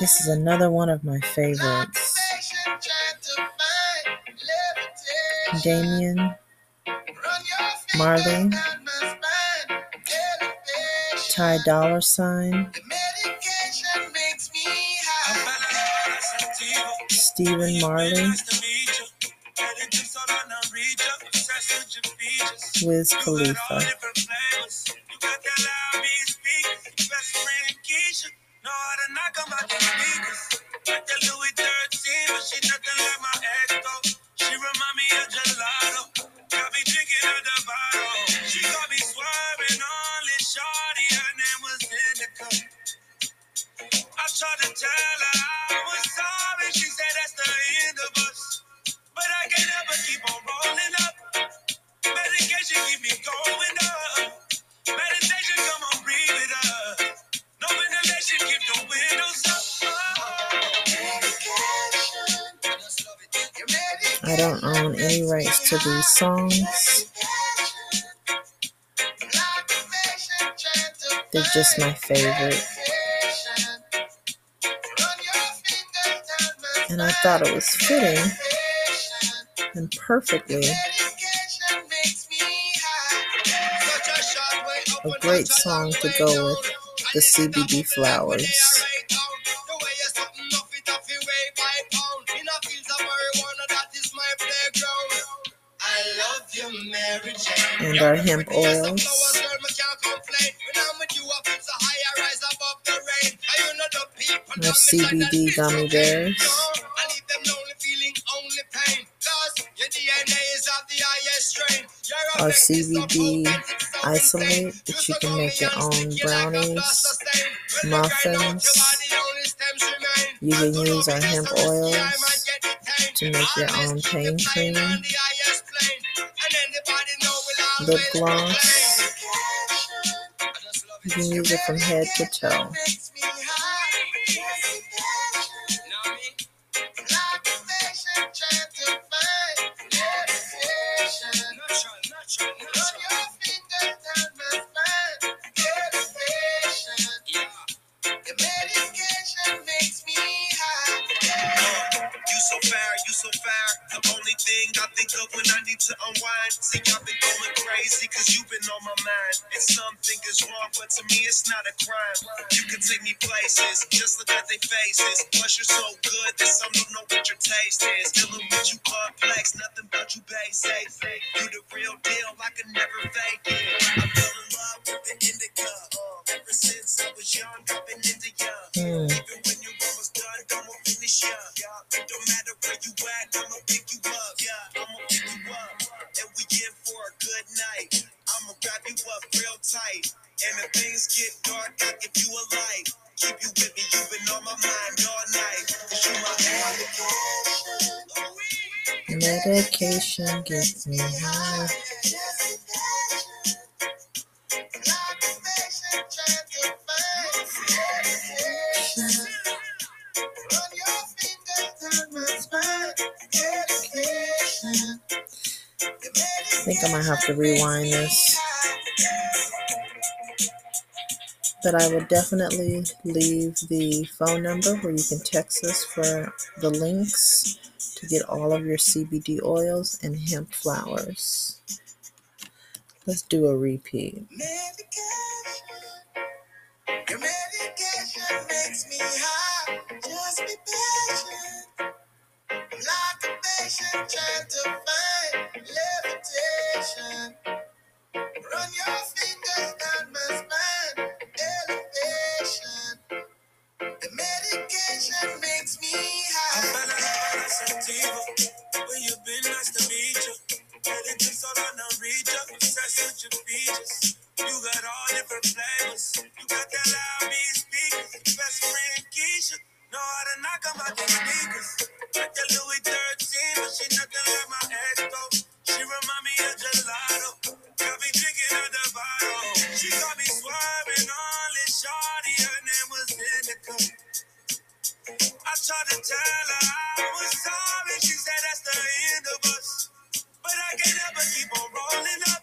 This is another one of my favorites. Damien Marley, Ty Dollar Sign, Stephen Marley, Wiz Khalifa. I don't own any rights to these songs. They're just my favorite. And I thought it was fitting and perfectly a great song to go with the CBD flowers. And our hemp oils. Our CBD gummy bears. Our CBD isolate that you can make your own brownies, muffins. You can use our hemp oils to make your own pain cream. Lip gloss. You can use it from head to toe. To me, it's not a crime. You can take me places, just look at their faces. Plus, you're so good that some don't know what your taste is. Dealing with you complex, nothing but you basic. You the real deal, I can never fake it. I fell in love with the Indica. Ever since I was young, I've been into ya. Even when your mama's done, I'ma finish ya. It don't matter where you at, I'ma pick you up. Yeah, I'ma pick you up. And we in for a good night. I'ma wrap you up real tight. And if things get dark, I give you a light. Keep you with me, you've been on my mind all night. You my medication gets me high. I think I might have to rewind this. But I would definitely leave the phone number where you can text us for the links to get all of your CBD oils and hemp flowers. Let's do a repeat. Your medication makes me high. Just be patient. Like a patient trying to find levitation. Run your fingers down my spine. You got all different flavors. You got that loud beat speakers. Best friend Keisha know how to knock on my damn speakers. Got that Louis 13, but she nothing like my ex though. She remind me of gelato. Got me drinking her Devado. She got me swerving all this shawty. Her name was Indica. I tried to tell her I was sorry. She said that's the end of us, but I can never keep on rolling up.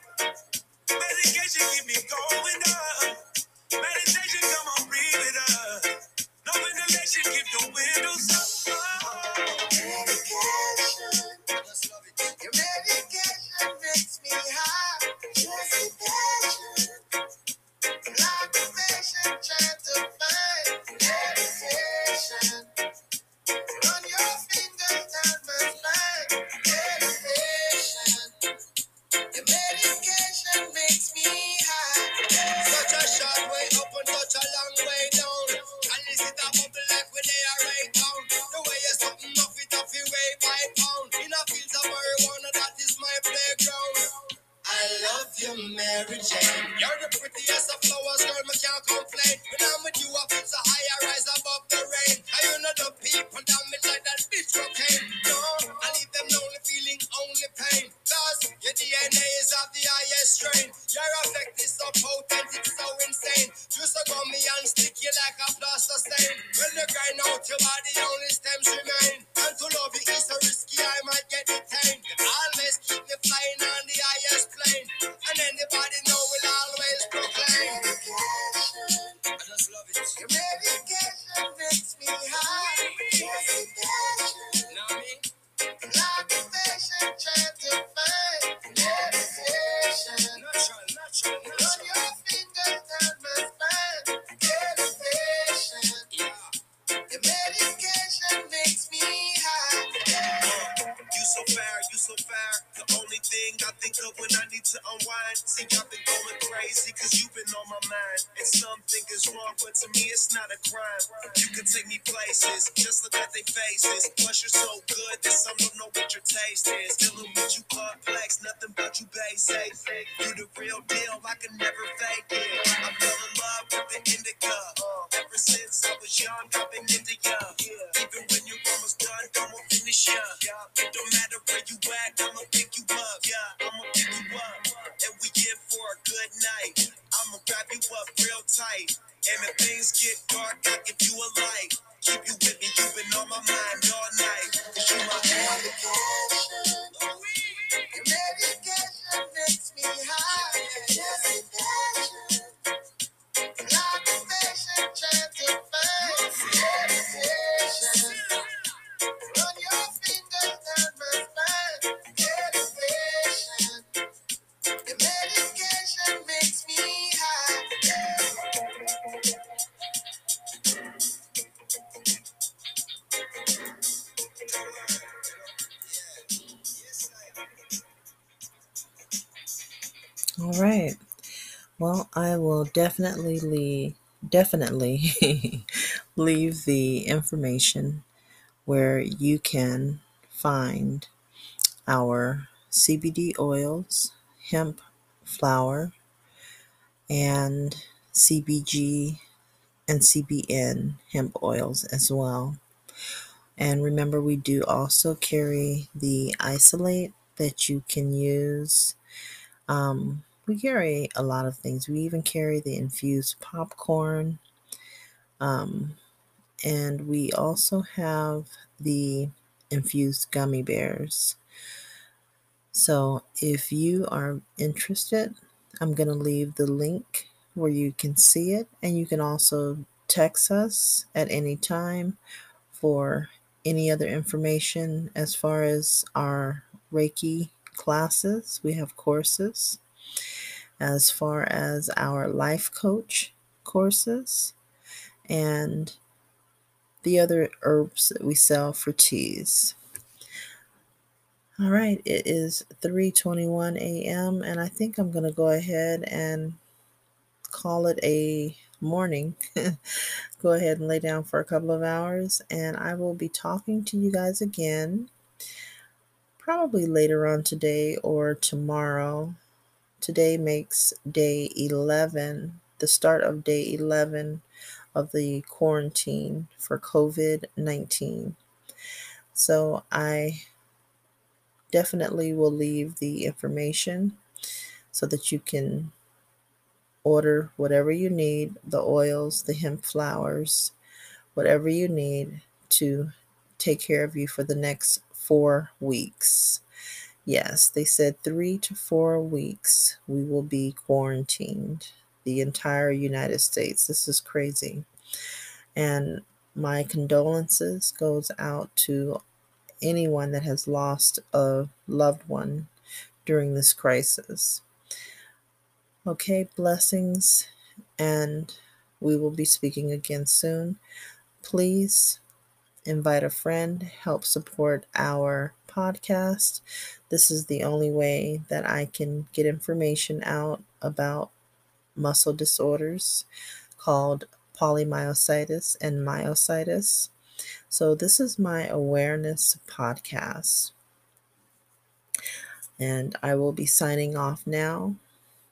Definitely leave the information where you can find our CBD oils, hemp flower, and CBG and CBN hemp oils as well. And remember, we do also carry the isolate that you can use. We carry a lot of things. We even carry the infused popcorn. And we also have the infused gummy bears. So if you are interested, I'm going to leave the link where you can see it. And you can also text us at any time for any other information as far as our Reiki classes. We have courses. As far as our life coach courses and the other herbs that we sell for teas. All right, it is 3:21 a.m. and I think I'm going to go ahead and call it a morning. Go ahead and lay down for a couple of hours, and I will be talking to you guys again probably later on today or tomorrow. Today makes day 11, the start of day 11 of the quarantine for COVID-19. So I definitely will leave the information so that you can order whatever you need, the oils, the hemp flowers, whatever you need to take care of you for the next 4 weeks. Yes, they said 3 to 4 weeks we will be quarantined, the entire United States. This is crazy. And my condolences goes out to anyone that has lost a loved one during this crisis. Okay, blessings, and we will be speaking again soon. Please invite a friend, help support our podcast. This is the only way that I can get information out about muscle disorders called polymyositis and myositis. So this is my awareness podcast. And I will be signing off now.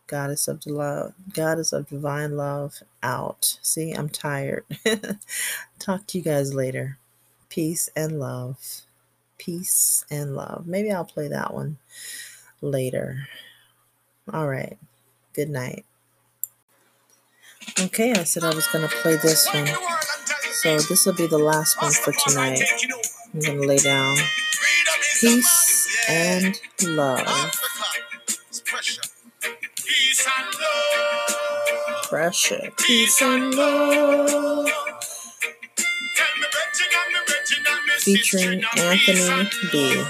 Goddess of love, goddess of divine love out. See, I'm tired. Talk to you guys later. Peace and love. Peace and love. Maybe I'll play that one later. All right. Good night. Okay, I said I was going to play this one. So this will be the last one for tonight. I'm going to lay down. Peace and love. Pressure. Peace and love. Featuring Anthony B.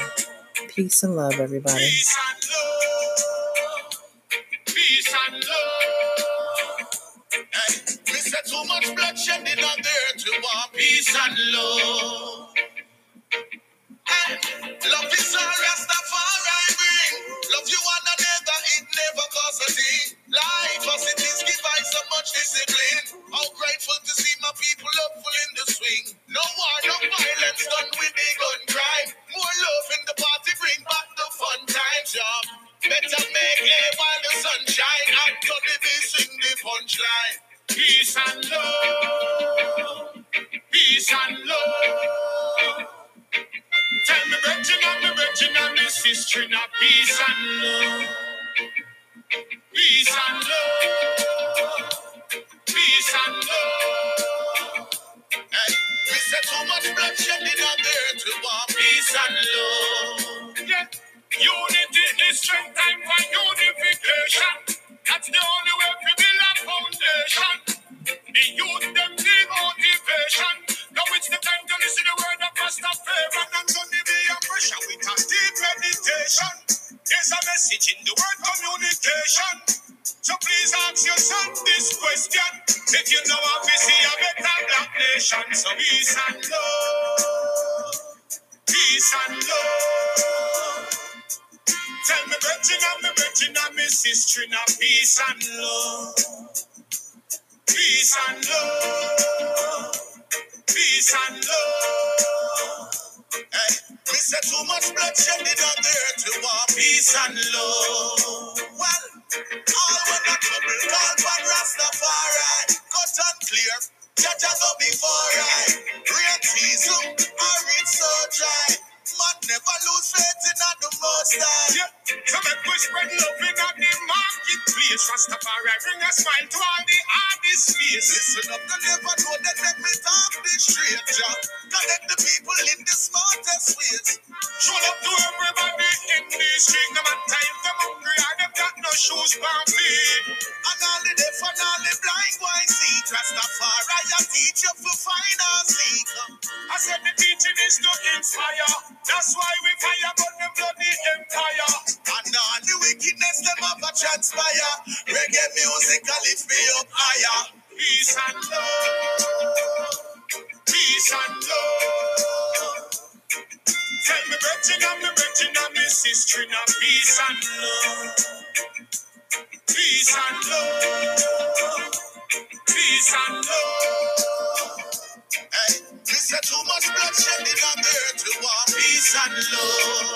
Peace and love, everybody. Peace and love. Love is a Rastafari bring. Love you one another, it never costs a thing. Life as it is give I so much discipline. How grateful to see my people hopeful in the swing. No war, no violence done with the gun crime. More love in the party, bring back the fun times, yeah. Better make hay while the sun shine. Anthony B sing the punchline. Peace and love. Peace and love. Tell me brethren and me sister, now peace and love. Peace and love. Peace and love. Hey, we said too much bloodshed in our there to want peace and love. Yeah. Unity is strength, time for unification. That's the only way to build a foundation. The youth them the motivation. Now it's the time to listen to the word of Rastafari. And I'm going to be a pressure with a deep meditation. There's a message in the word communication. So please ask yourself this question. If you know how we see a better black nation. So peace and love. Peace and love. Tell me brethren and me sister, now peace and love. Peace and love. Peace and love. Hey, we said too much bloodshed in our there to want peace and love. Well, all when the trouble call for Rastafari. Cut and clear, Jah Jah go before I. Racism, I read so dry. Man never lose faith in the Most High. Yeah. So make we spread love in the marketplace. Rastafari bring a smile to all the artists' face. Listen up, they never know that make me talk this straight, Jah. Connect the people in the smartest ways. Show love to everybody in the street. No matter if them hungry or them got no shoes for feet. And all the deaf and all the blind why see. Rastafari, I teach you for find our seek. I said the teaching is to inspire. That's why we fire but them bloody empire. And all the wickedness them have a transpire. Reggae music will lift me up higher. Peace and love. Peace and love. Tell me brethren and me sister, now peace and love. Peace and love. Peace and love. Hey, we said too much bloodshed in our there to want peace and love.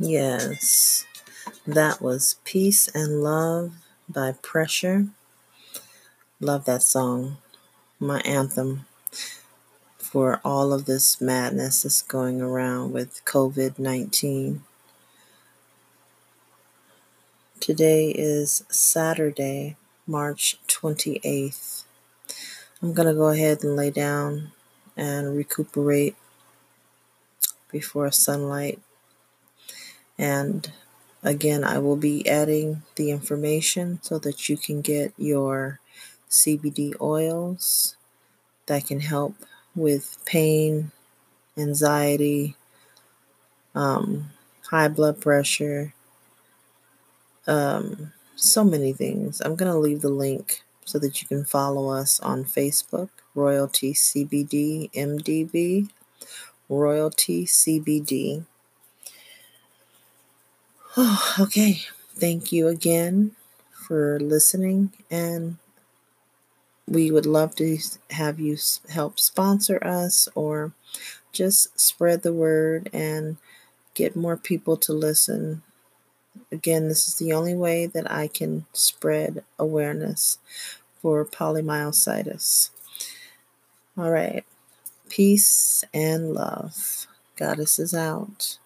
Yes, that was Peace and Love by Pressure. Love that song, my anthem for all of this madness that's going around with COVID-19. Today is Saturday, March 28th. I'm going to go ahead and lay down and recuperate before sunlight. And again, I will be adding the information so that you can get your CBD oils that can help with pain, anxiety, high blood pressure, so many things. I'm going to leave the link so that you can follow us on Facebook, Royalty CBD MDB, Royalty CBD. Oh, okay, thank you again for listening, and we would love to have you help sponsor us or just spread the word and get more people to listen. Again, this is the only way that I can spread awareness for polymyositis. All right, peace and love. Goddess is out.